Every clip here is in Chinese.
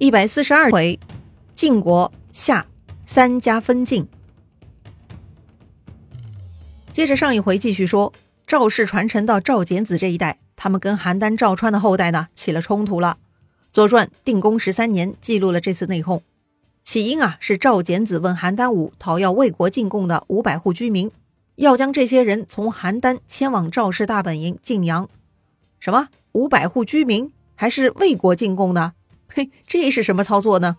142回，晋国下三家分晋。接着上一回继续说，赵氏传承到赵简子这一代，他们跟邯郸赵川的后代呢起了冲突了。左传定公13年记录了这次内讧，起因啊是赵简子问邯郸武讨要魏国进贡的500户居民，要将这些人从邯郸迁往赵氏大本营晋阳。什么500户居民还是魏国进贡的？嘿，这是什么操作呢？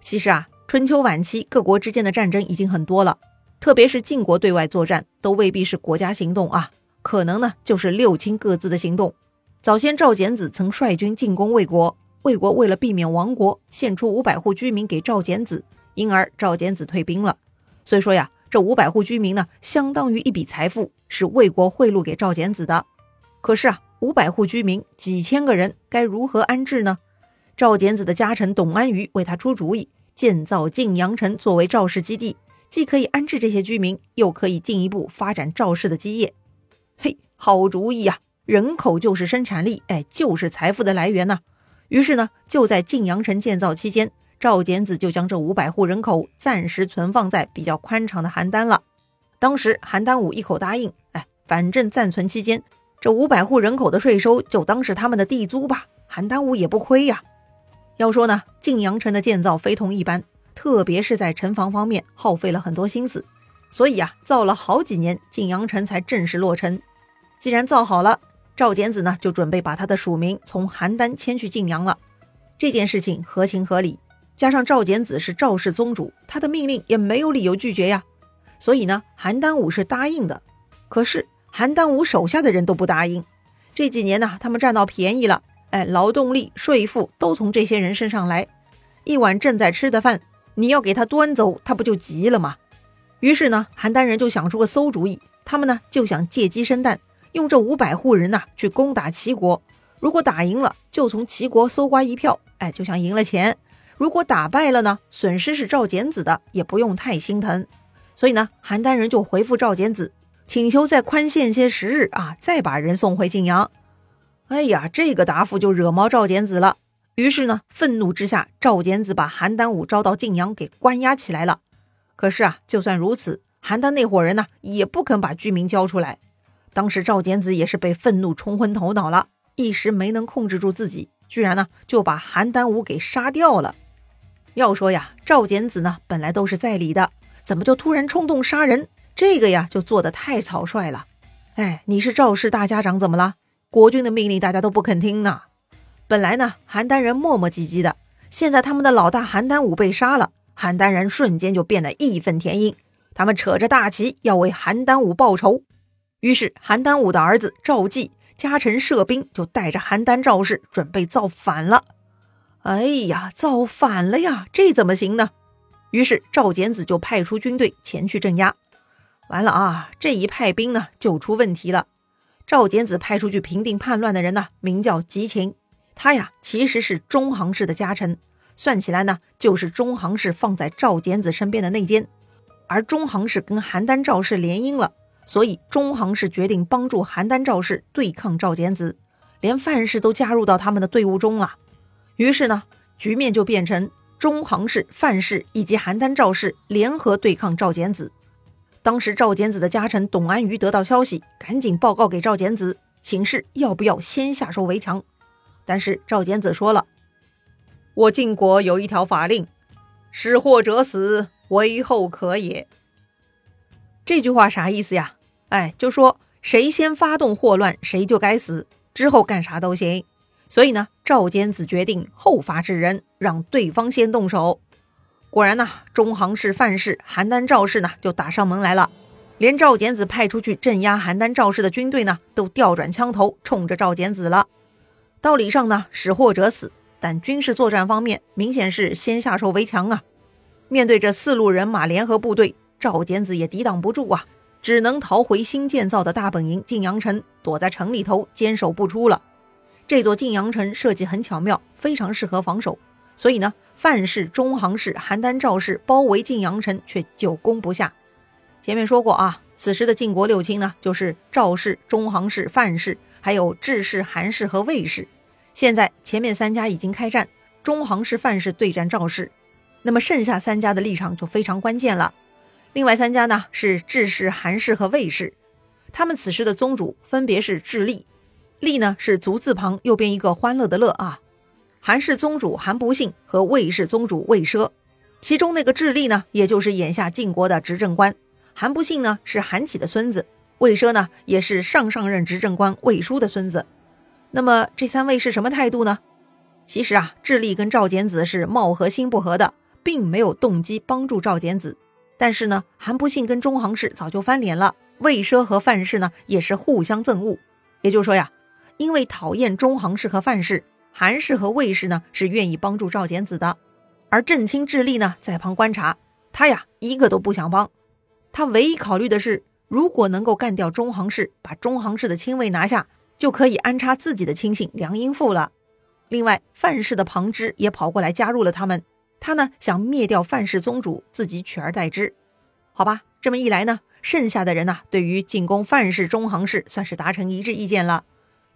其实啊，春秋晚期各国之间的战争已经很多了，特别是晋国对外作战都未必是国家行动啊，可能呢就是六卿各自的行动。早先赵简子曾率军进攻魏国，魏国为了避免亡国，献出500户居民给赵简子，因而赵简子退兵了。所以说呀，这500户居民呢相当于一笔财富，是魏国贿赂给赵简子的。可是啊，500户居民几千个人该如何安置呢？赵简子的家臣董安舆为他出主意，建造晋阳城作为赵氏基地，既可以安置这些居民，又可以进一步发展赵氏的基业。嘿，好主意啊，人口就是生产力，就是财富的来源呢。于是呢，就在晋阳城建造期间，赵简子就将这500户人口暂时存放在比较宽敞的邯郸了。当时邯郸武一口答应，反正暂存期间这500户人口的税收就当是他们的地租吧，邯郸武也不亏呀。要说呢，晋阳城的建造非同一般，特别是在城防方面耗费了很多心思，所以啊，造了好几年，晋阳城才正式落成。既然造好了，赵简子呢就准备把他的属民从邯郸迁去晋阳了。这件事情合情合理，加上赵简子是赵氏宗主，他的命令也没有理由拒绝呀。所以呢，邯郸武是答应的，可是邯郸武手下的人都不答应。这几年呢，他们占到便宜了，劳动力、税赋都从这些人身上来。一碗正在吃的饭，你要给他端走，他不就急了吗？于是呢，邯郸人就想出个馊主意，他们呢就想借鸡生蛋，用这500户人呐去攻打齐国。如果打赢了，就从齐国搜刮一票，就像赢了钱；如果打败了呢，损失是赵简子的，也不用太心疼。所以呢，邯郸人就回复赵简子，请求再宽限些时日啊，再把人送回晋阳。哎呀，这个答复就惹毛赵简子了。于是呢，愤怒之下，赵简子把邯郸武招到晋阳给关押起来了。可是啊，就算如此，邯郸那伙人呢也不肯把居民交出来。当时赵简子也是被愤怒冲昏头脑了，一时没能控制住自己，居然呢就把邯郸武给杀掉了。要说呀，赵简子呢本来都是在理的，怎么就突然冲动杀人？这个呀就做得太草率了。你是赵氏大家长怎么了？国君的命令大家都不肯听呢。本来呢，邯郸人磨磨唧唧的，现在他们的老大邯郸武被杀了，邯郸人瞬间就变得义愤填膺，他们扯着大旗要为邯郸武报仇。于是邯郸武的儿子赵季家臣射兵就带着邯郸赵氏准备造反了。哎呀，造反了呀，这怎么行呢？于是赵简子就派出军队前去镇压。完了啊，这一派兵呢就出问题了。赵简子派出去平定叛乱的人呢名叫吉秦，他呀其实是中行氏的家臣，算起来呢就是中行氏放在赵简子身边的内奸。而中行氏跟邯郸赵氏联姻了，所以中行氏决定帮助邯郸赵氏对抗赵简子，连范氏都加入到他们的队伍中了。于是呢，局面就变成中行氏、范氏以及邯郸赵氏联合对抗赵简子。当时赵简子的家臣董安舆得到消息，赶紧报告给赵简子，请示要不要先下手为强。但是赵简子说了，我晋国有一条法令，使祸者死，为后可也。这句话啥意思呀？就说谁先发动祸乱，谁就该死，之后干啥都行。所以呢，赵简子决定后发制人，让对方先动手。果然呢，中行氏、范氏、邯郸赵氏呢就打上门来了，连赵简子派出去镇压邯郸赵氏的军队呢都调转枪头冲着赵简子了。道理上呢，使祸者死，但军事作战方面明显是先下手为强啊。面对这4路人马联合部队，赵简子也抵挡不住啊，只能逃回新建造的大本营晋阳城，躲在城里头坚守不出了。这座晋阳城设计很巧妙，非常适合防守，所以呢，范氏、中行氏、邯郸赵氏包围晋阳城却久攻不下。前面说过啊，此时的晋国六卿呢就是赵氏、中行氏、范氏还有智氏、韩氏和魏氏。现在前面3家已经开战，中行式、范式对战赵氏。那么剩下三家的立场就非常关键了。另外三家呢是智氏、韩氏和魏氏，他们此时的宗主分别是智利，利呢是足字旁右边一个欢乐的乐啊，韩氏宗主韩不信和魏氏宗主魏奢，其中那个智利呢也就是眼下晋国的执政官，韩不信呢是韩起的孙子，魏奢呢也是上任执政官魏叔的孙子。那么这三位是什么态度呢？其实啊，智利跟赵简子是貌合心不合的，并没有动机帮助赵简子。但是呢，韩不信跟中行氏早就翻脸了，魏奢和范氏呢也是互相憎恶。也就是说呀，因为讨厌中行氏和范氏，韩氏和魏氏呢是愿意帮助赵简子的。而正卿智利呢在旁观察，他呀一个都不想帮。他唯一考虑的是，如果能够干掉中行氏，把中行氏的亲卫拿下，就可以安插自己的亲信梁英富了。另外，范氏的庞之也跑过来加入了他们，他呢想灭掉范氏宗主，自己取而代之。好吧，这么一来呢，剩下的人呢对于进攻范氏、中行氏算是达成一致意见了。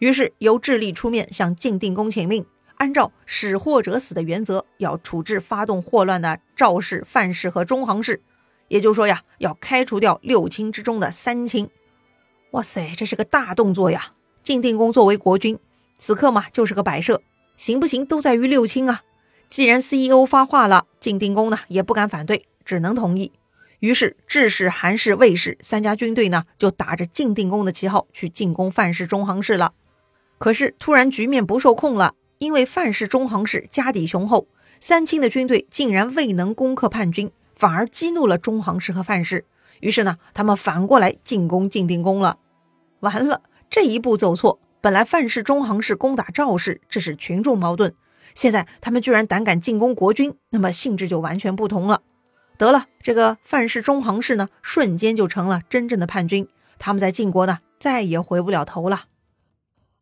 于是由智利出面向晋定公请命，按照使祸者死的原则，要处置发动祸乱的赵氏、范氏和中行氏。也就是说呀，要开除掉六卿之中的三卿。哇塞，这是个大动作呀！晋定公作为国君，此刻嘛就是个摆设，行不行都在于六卿啊。既然 CEO 发话了，晋定公呢也不敢反对，只能同意。于是智氏、韩氏、魏氏三家军队呢就打着晋定公的旗号去进攻范氏、中行氏了。可是突然局面不受控了，因为范氏、中行氏家底雄厚，三卿的军队竟然未能攻克叛军，反而激怒了中行氏和范氏，于是呢，他们反过来进攻晋定公了。完了，这一步走错，本来范氏、中行氏攻打赵氏，这是群众矛盾，现在他们居然胆敢进攻国君，那么性质就完全不同了。得了，这个范氏、中行氏呢，瞬间就成了真正的叛军，他们在晋国呢，再也回不了头了。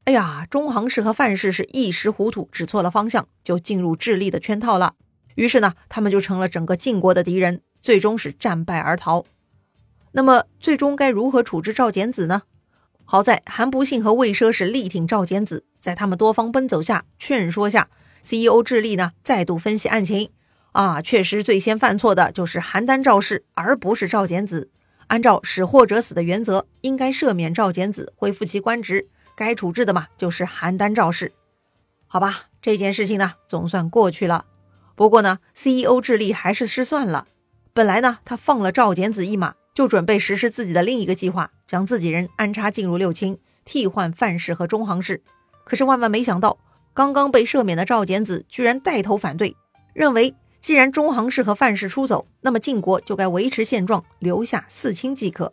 哎呀，中行氏和范氏是一时糊涂，指错了方向，就进入智利的圈套了。于是呢，他们就成了整个晋国的敌人，最终是战败而逃。那么最终该如何处置赵简子呢？好在韩不信和魏奢是力挺赵简子，在他们多方奔走下、劝说下， CEO 智利呢再度分析案情啊，确实最先犯错的就是邯郸赵氏，而不是赵简子。按照使祸者死的原则，应该赦免赵简子，恢复其官职，该处置的嘛就是邯郸赵氏。好吧，这件事情呢总算过去了。不过呢 CEO 智利还是失算了，本来呢他放了赵简子一马，就准备实施自己的另一个计划，将自己人安插进入六卿，替换范氏和中行氏。可是万万没想到，刚刚被赦免的赵简子居然带头反对，认为既然中行氏和范氏出走，那么晋国就该维持现状，留下四卿即可。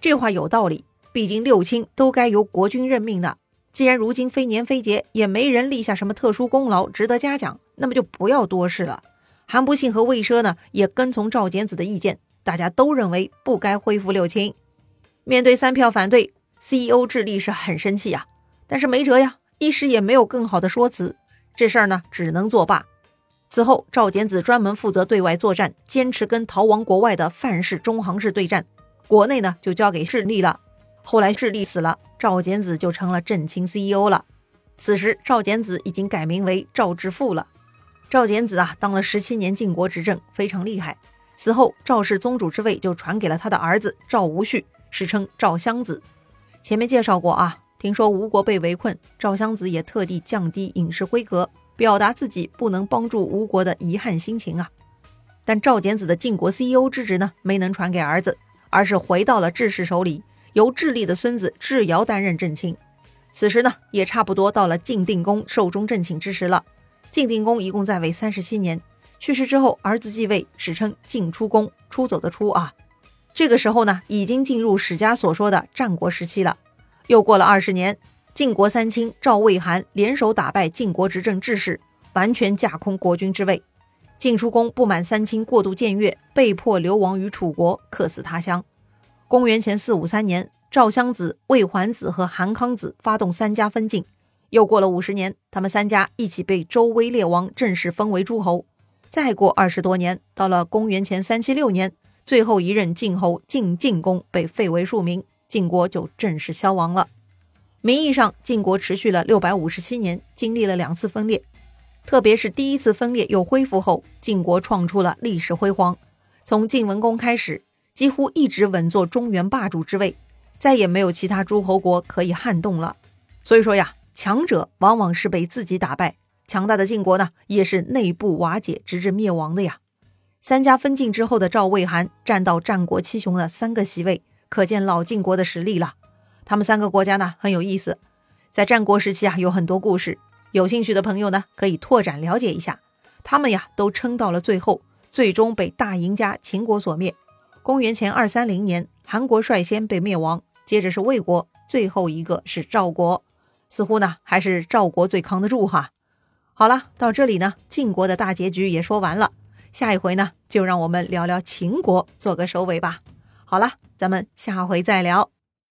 这话有道理，毕竟六卿都该由国君任命的，既然如今非年非节，也没人立下什么特殊功劳值得嘉奖，那么就不要多事了。韩不信和魏奢呢也跟从赵简子的意见，大家都认为不该恢复六卿。面对三票反对， CEO 智利是很生气啊，但是没辙呀，一时也没有更好的说辞，这事儿呢只能作罢。此后赵简子专门负责对外作战，坚持跟逃亡国外的范氏、中行氏对战，国内呢就交给智利了。后来智利死了，赵简子就成了正卿 CEO 了。此时赵简子已经改名为赵致富了。赵简子啊当了17年晋国执政，非常厉害。此后赵氏宗主之位就传给了他的儿子赵无恤，史称赵襄子。前面介绍过啊，听说吴国被围困，赵襄子也特地降低饮食规格，表达自己不能帮助吴国的遗憾心情啊。但赵简子的晋国 CEO 之职呢没能传给儿子，而是回到了智氏手里，由智利的孙子智瑶担任正卿。此时呢，也差不多到了晋定公寿终正寝之时了。晋定公一共在位37年，去世之后儿子继位，史称晋出公，出走的出啊。这个时候呢，已经进入史家所说的战国时期了。又过了20年，晋国三卿赵、魏、韩联手打败晋国执政智氏，完全架空国君之位。晋出公不满三卿过度僭越，被迫流亡于楚国，客死他乡。公元前453年，赵襄子、魏桓子和韩康子发动三家分晋。又过了50年，他们三家一起被周威烈王正式封为诸侯。再过20多年，到了公元前376年，最后一任晋侯晋敬公被废为庶民，晋国就正式消亡了。名义上，晋国持续了657年，经历了2次分裂。特别是第一次分裂又恢复后，晋国创出了历史辉煌。从晋文公开始，几乎一直稳坐中原霸主之位，再也没有其他诸侯国可以撼动了。所以说呀，强者往往是被自己打败，强大的晋国呢，也是内部瓦解，直至灭亡的呀。三家分晋之后的赵魏韩占到战国七雄的3个席位，可见老晋国的实力了。他们3个国家呢很有意思，在战国时期啊有很多故事，有兴趣的朋友呢可以拓展了解一下。他们呀都撑到了最后，最终被大赢家秦国所灭。公元前230年，韩国率先被灭亡，接着是魏国，最后一个是赵国。似乎呢还是赵国最扛得住哈。好了，到这里呢晋国的大结局也说完了，下一回呢就让我们聊聊秦国做个收尾吧。好了，咱们下回再聊。